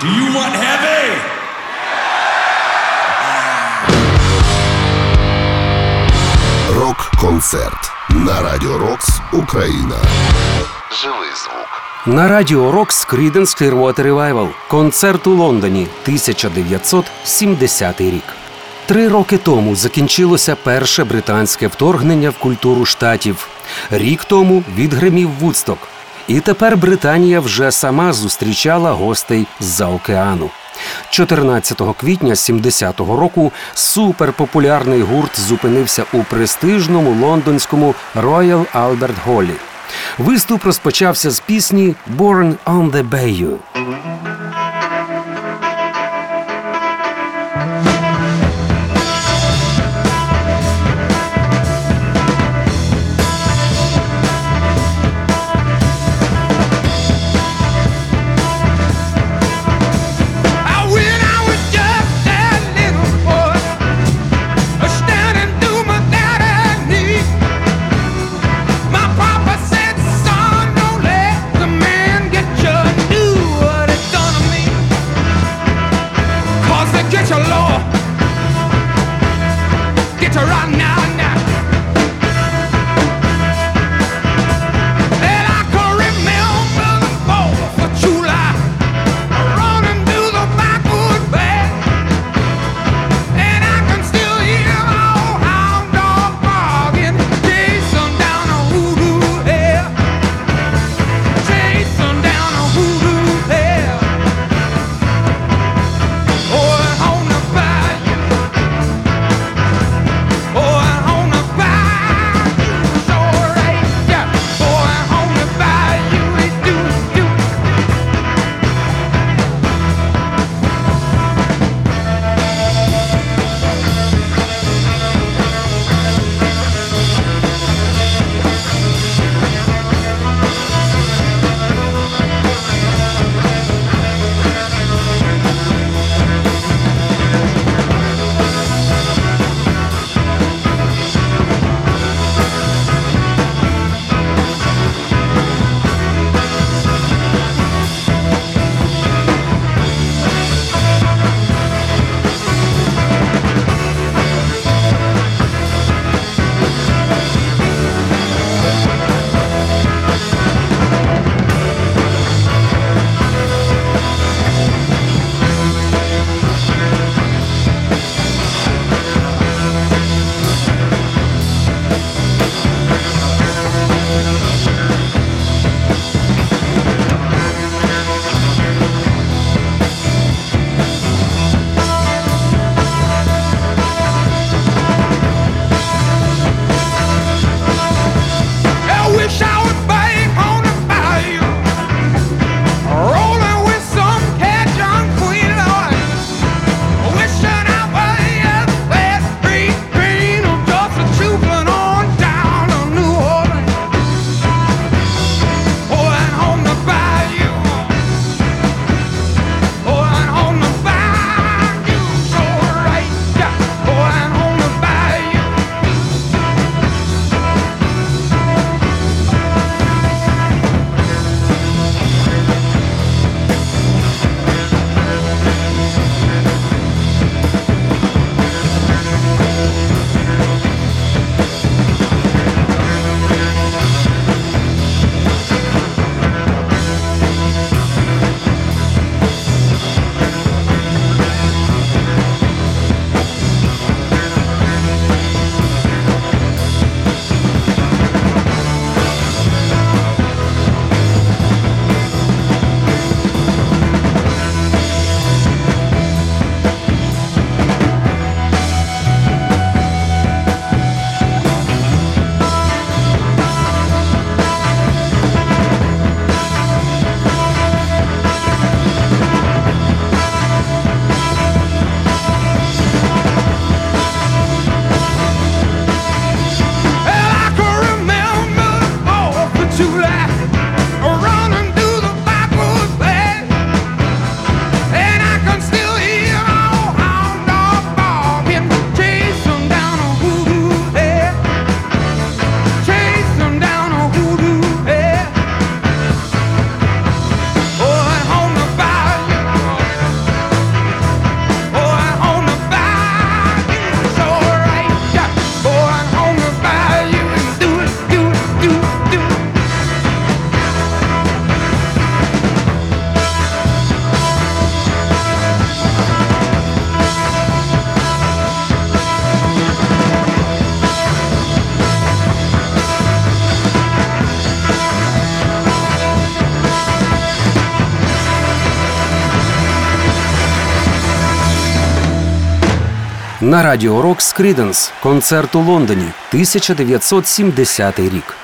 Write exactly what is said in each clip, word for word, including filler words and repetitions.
Do you want heavy? Рок-концерт на Радіо Рокс Україна. Живий звук. На Радіо Рокс Creedence Clearwater Revival. Концерт у Лондоні, тисяча дев'ятсот сімдесятий рік. Три роки тому закінчилося перше британське вторгнення в культуру штатів. Рік тому відгримів Woodstock. І тепер Британія вже сама зустрічала гостей з-за океану. чотирнадцятого квітня сімдесятого року суперпопулярний гурт зупинився у престижному лондонському Royal Albert Hall. Виступ розпочався з пісні «Born on the Bayou». на Радіо Рок з Creedence. Концерт у Лондоні, тисяча дев'ятсот сімдесятий рік.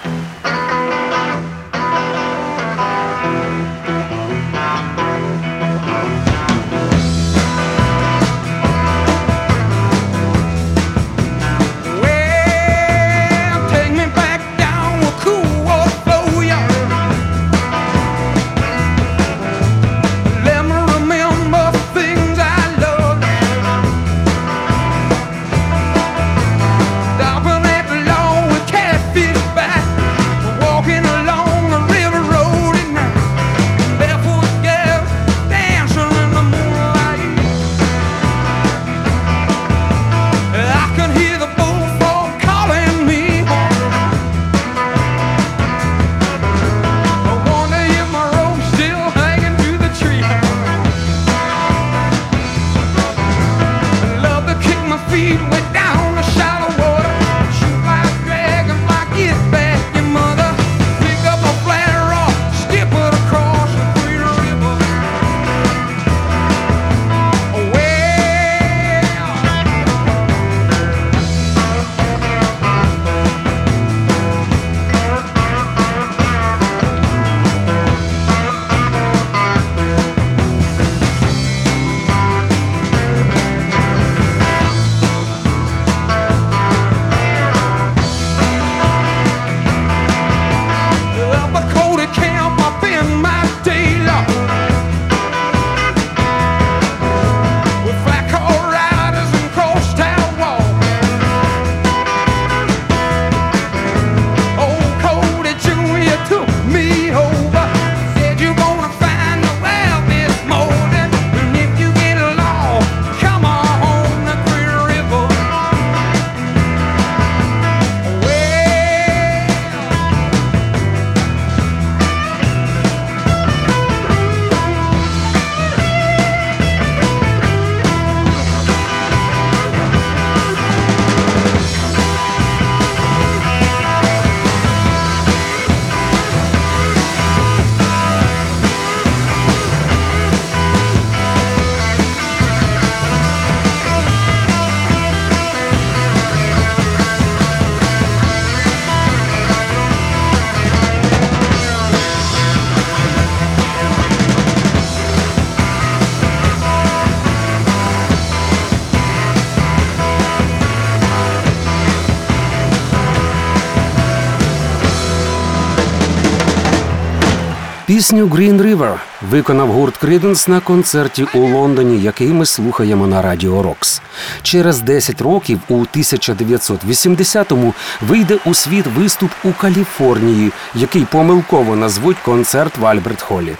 Пісню «Грін Ривер» виконав гурт Creedence на концерті у Лондоні, який ми слухаємо на Радіо Рокс. Через десять років, у тисяча дев'ятсот вісімдесятому, вийде у світ виступ у Каліфорнії, який помилково назвуть «Концерт в Альберт-Холлі».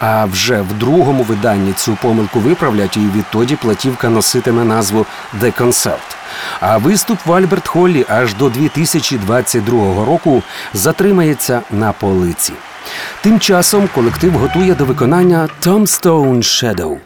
А вже в другому виданні цю помилку виправлять, і відтоді платівка носитиме назву «The Concert». А виступ в Альберт-Холлі аж до дві тисячі двадцять другого року затримається на полиці. Тим часом колектив готує до виконання «Tombstone Shadow».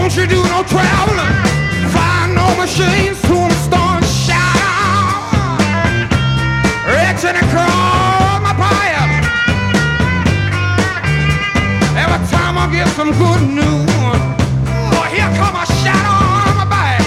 Don't you do no traveling, flying no machines, tombstone. I'ma get some good news. Oh, here come a shadow on my back.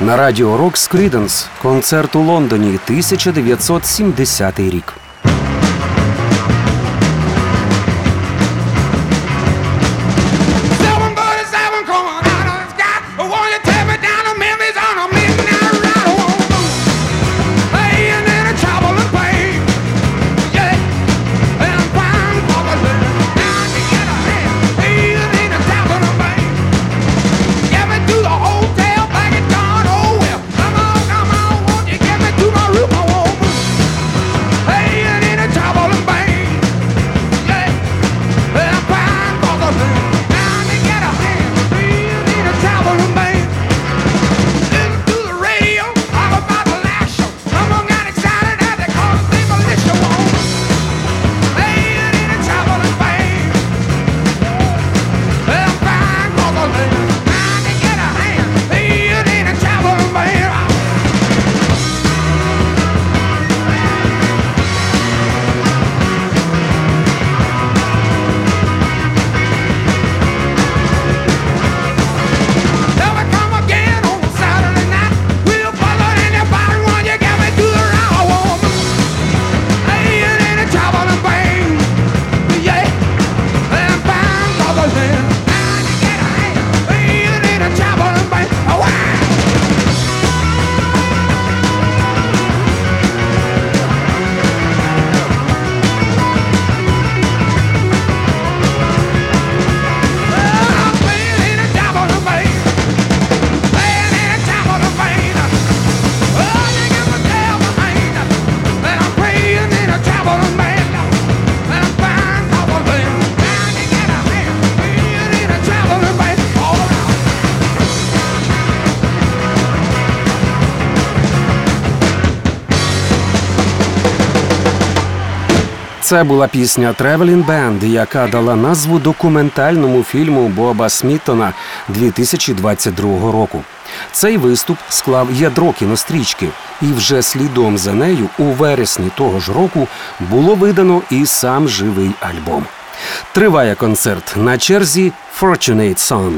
На радіо «Рок» з Creedence. Концерт у Лондоні, тисяча дев'ятсот сімдесятий рік. Це була пісня Traveling Band, яка дала назву документальному фільму Боба Сміттона дві тисячі двадцять другого року. Цей виступ склав ядро кінострічки, і вже слідом за нею у вересні того ж року було видано і сам живий альбом. Триває концерт. На черзі Fortunate Son.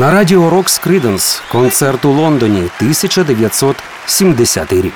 На радіо Рокс Creedence. Концерт у Лондоні, тисяча дев'ятсот сімдесятий рік.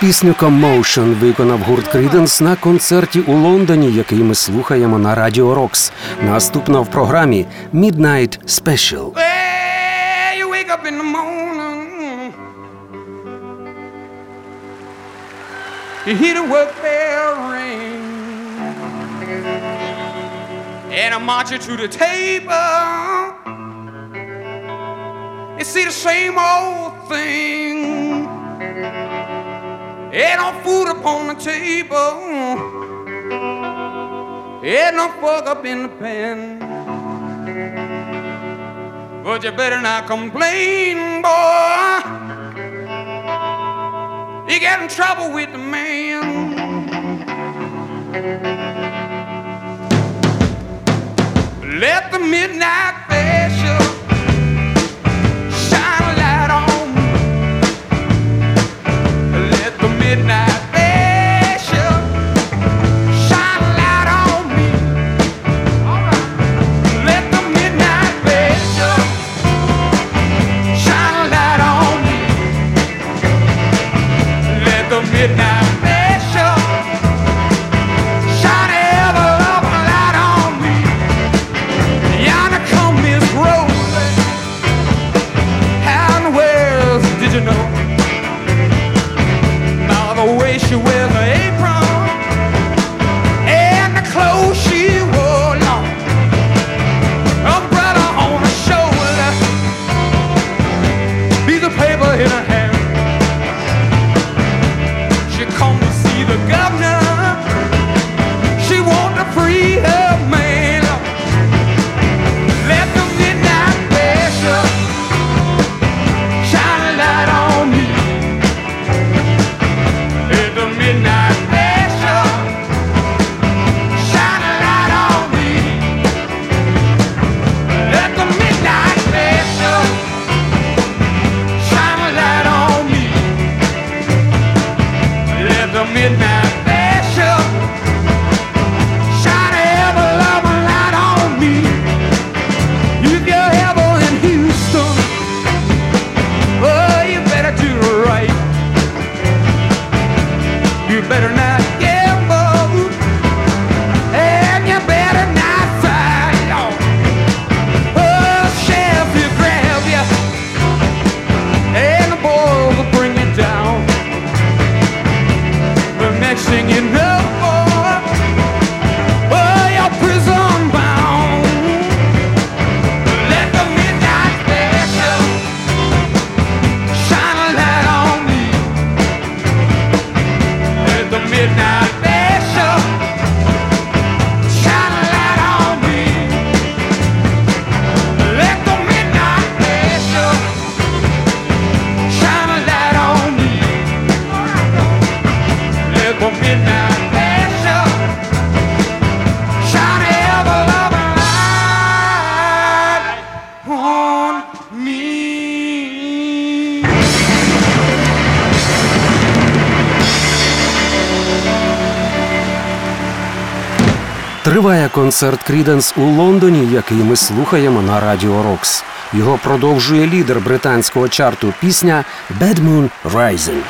Пісню «Commotion» виконав гурт Creedence на концерті у Лондоні, який ми слухаємо на Радіо Рокс. Наступна в програмі «Midnight Special». Ain't no food upon the table, ain't no fork up in the pan. But you better not complain, boy. You get in trouble with the man. Let the midnight special midnight special shine a light on me. All right. Let the midnight special shine a light on me. Let the midnight special shine a hell of a light on me. Yonder come Miss Rosie. How in the world did you know? She wears her apron and the clothes she wore long. Umbrella on her shoulder, piece of paper in her hand. She come to see the governor. She want to free her man. Let the midnight special shine a light on me. Midnight special shine a light on me. Let the midnight special shine a light on me. Let the midnight special shine a hell of a light on me. If you're ever in Houston, oh, you better do right. You better not gamble. for midnight special. Shiny ever love a light on me. Триває концерт Creedence у Лондоні, який ми слухаємо на Радіо Рокс. Його продовжує лідер британського чарту пісня «Bad Moon Rising».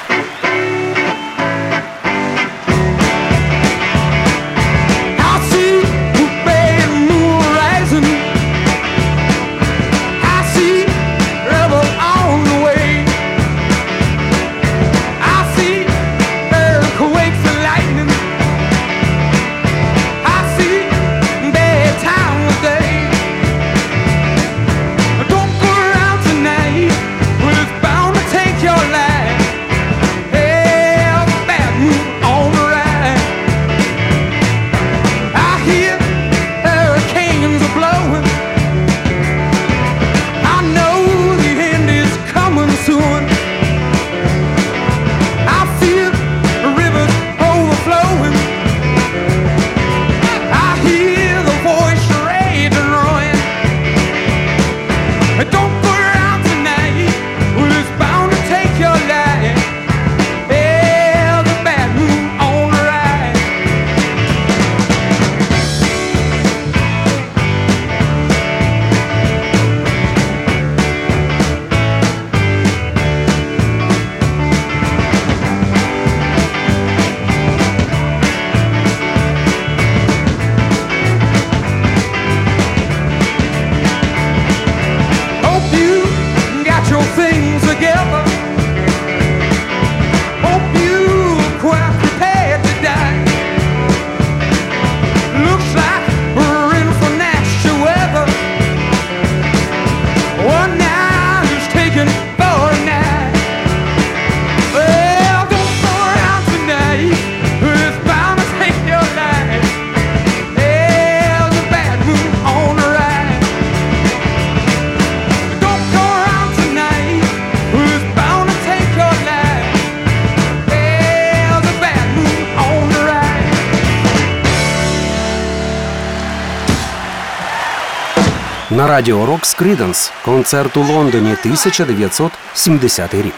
На Радіо Рокс Creedence. Концерт у Лондоні, тисяча дев'ятсот сімдесятий рік.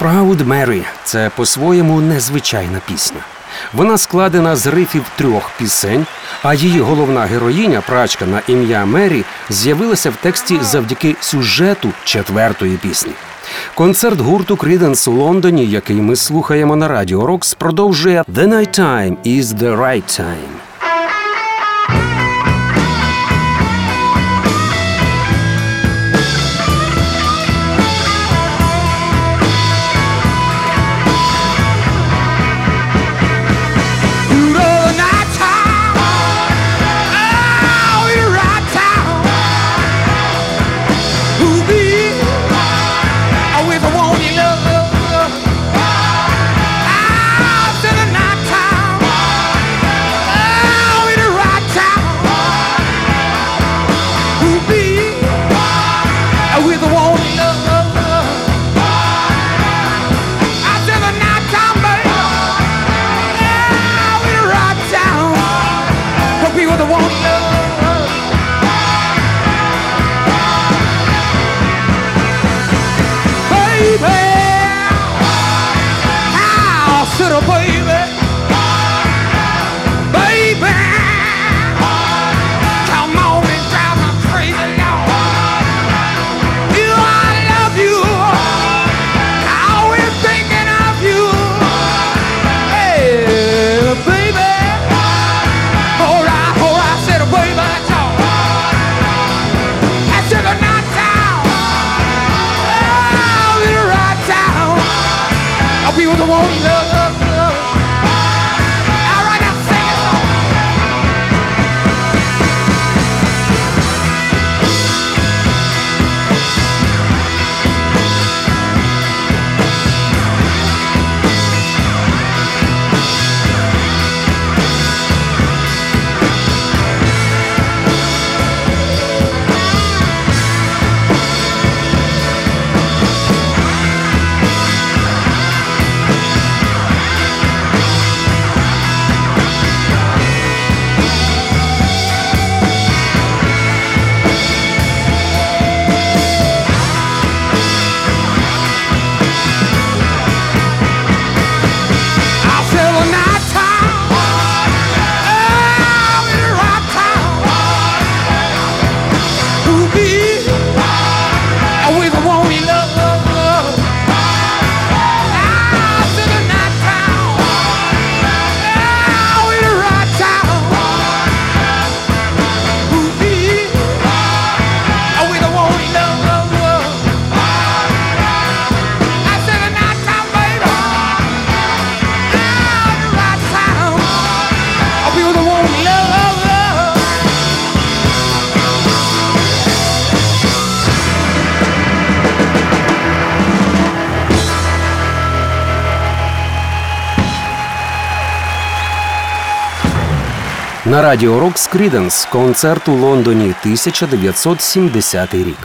«Proud Mary» – це по-своєму незвичайна пісня. Вона складена з рифів трьох пісень, а її головна героїня, прачка на ім'я Мері, з'явилася в тексті завдяки сюжету четвертої пісні. Концерт гурту Creedence у Лондоні, який ми слухаємо на Радіо Рокс, продовжує «The night time is the right time». На Радіо Рокс Creedence. Концерт у Лондоні, тисяча дев'ятсот сімдесятий рік.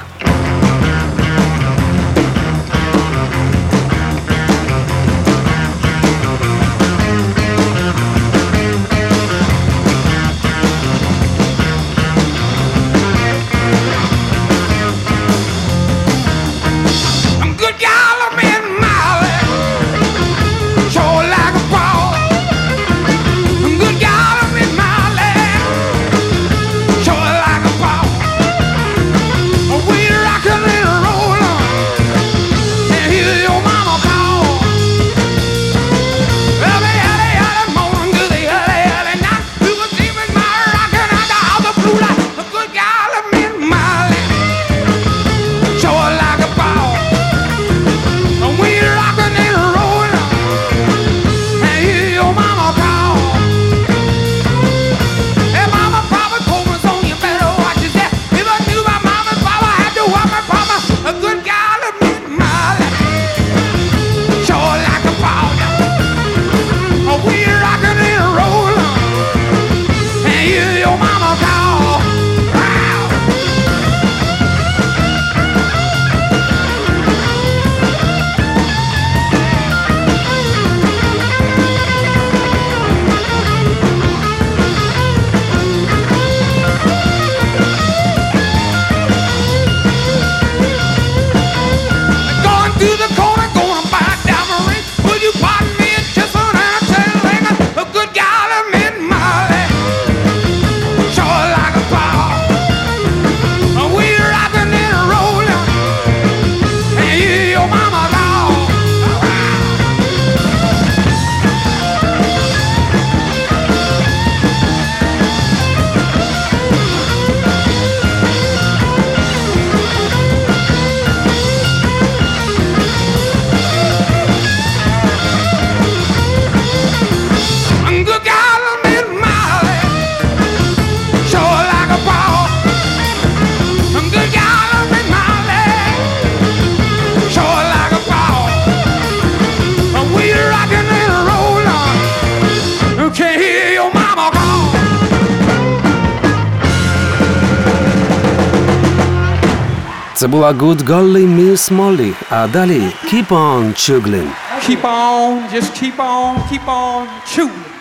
Rock Це була Good Golly Miss Molly, а далі Keep on Chooglin'. Keep on, just keep on, keep on Chooglin'.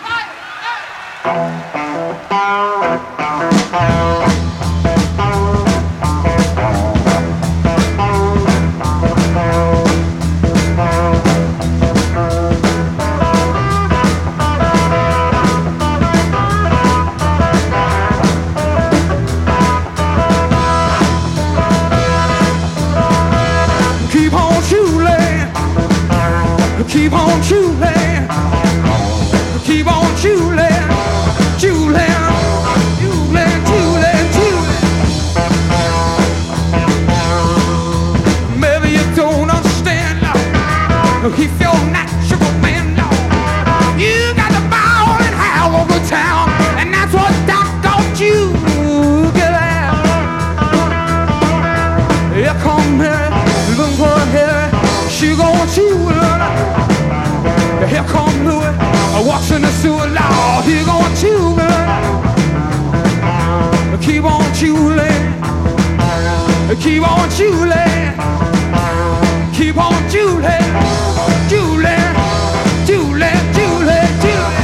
Keep on Chooglin', keep on Chooglin', Chooglin', Chooglin', Chooglin', Chooglin'. Maybe you don't understand, Lord, if you're natural man, Lord, you got to bow and howl over town, and that's what Doctor Chooglin'. Here come Mary, looking for Harry, she gon' Chooglin'. Here come Louie, walks in the sewer, Lord, he gon' Chooglin'. Keep on Chooglin', keep on Chooglin', keep on Chooglin', Chooglin', Chooglin', Chooglin', Chooglin'.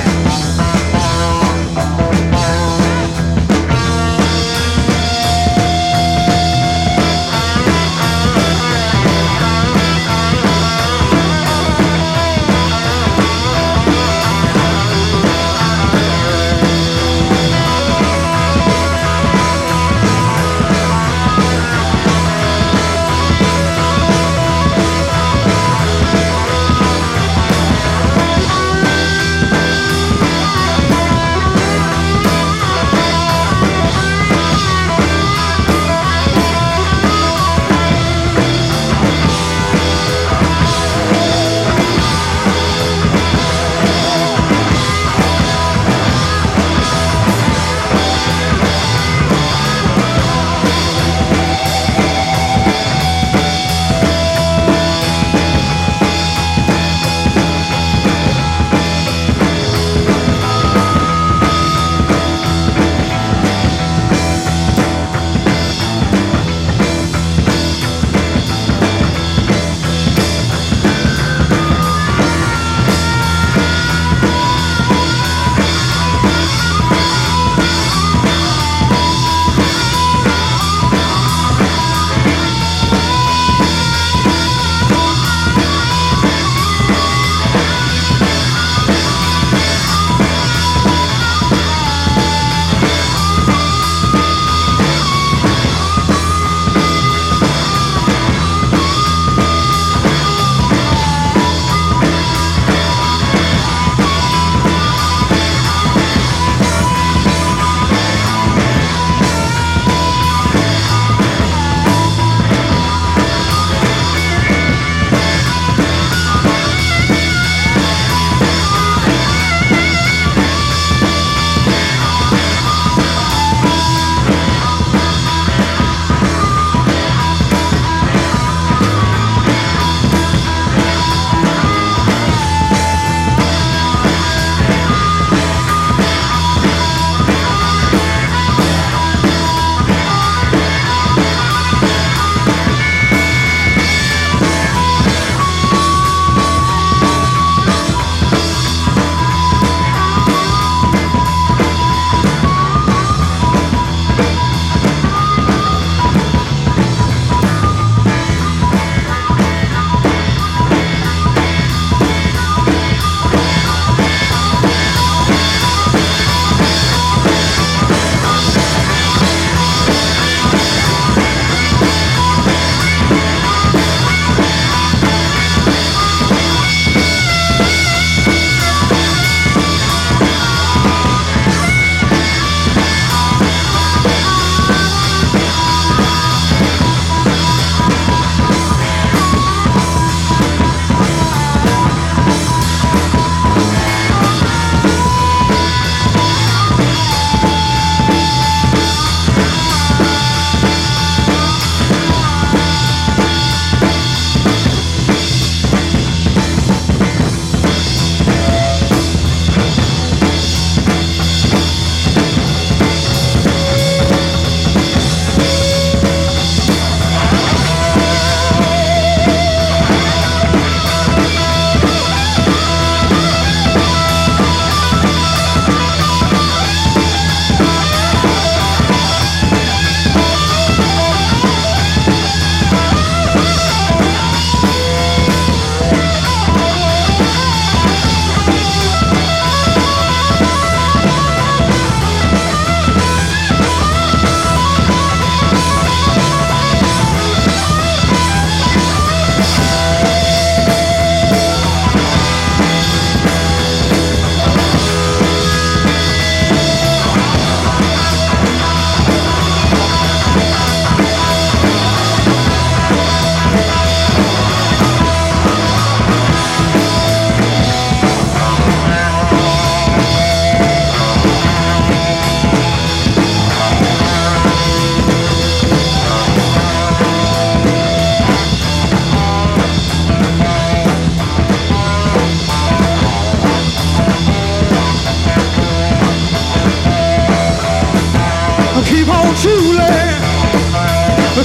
on chooglin',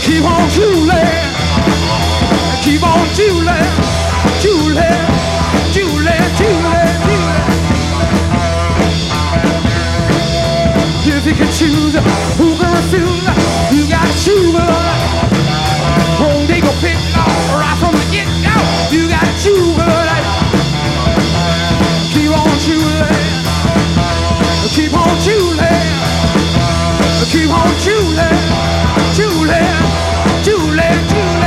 keep on chooglin', keep on chooglin', chooglin', chooglin', chooglin', chooglin'. If you can choose, who can refuse? You gotta chooglin'. Won't they go pick right from the get go? You gotta chooglin', keep on chooglin', keep on chooglin'. Keep on chooglin', chooglin', chooglin', chooglin', chooglin',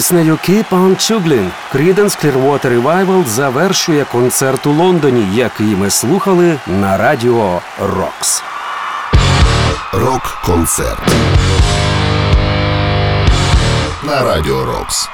Піснею «Keep on Chooglin'» Creedence Clearwater Revival завершує концерт у Лондоні, який ми слухали на радіо «Рокс». Рок-концерт на радіо «Рокс».